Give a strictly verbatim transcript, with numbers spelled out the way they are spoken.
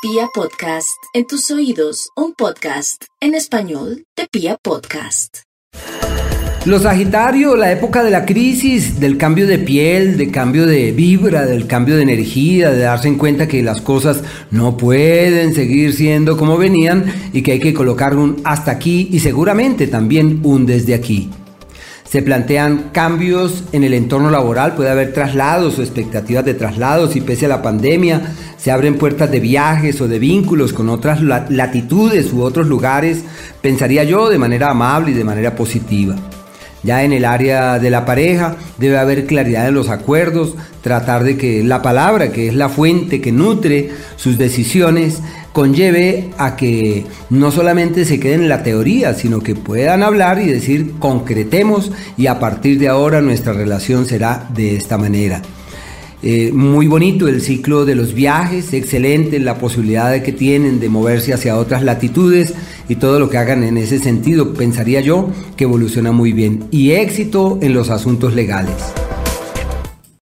Pía Podcast, en tus oídos, un podcast en español de Pía Podcast. Los Sagitario, la época de la crisis, del cambio de piel, del cambio de vibra, del cambio de energía, de darse en cuenta que las cosas no pueden seguir siendo como venían y que hay que colocar un hasta aquí y seguramente también un desde aquí. Se plantean cambios en el entorno laboral, puede haber traslados o expectativas de traslados y pese a la pandemia se abren puertas de viajes o de vínculos con otras latitudes u otros lugares, pensaría yo, de manera amable y de manera positiva. Ya en el área de la pareja debe haber claridad en los acuerdos, tratar de que la palabra, que es la fuente que nutre sus decisiones, conlleve a que no solamente se queden en la teoría, sino que puedan hablar y decir concretemos y a partir de ahora nuestra relación será de esta manera. Eh, muy bonito el ciclo de los viajes, excelente la posibilidad de que tienen de moverse hacia otras latitudes y todo lo que hagan en ese sentido, pensaría yo, que evoluciona muy bien y éxito en los asuntos legales.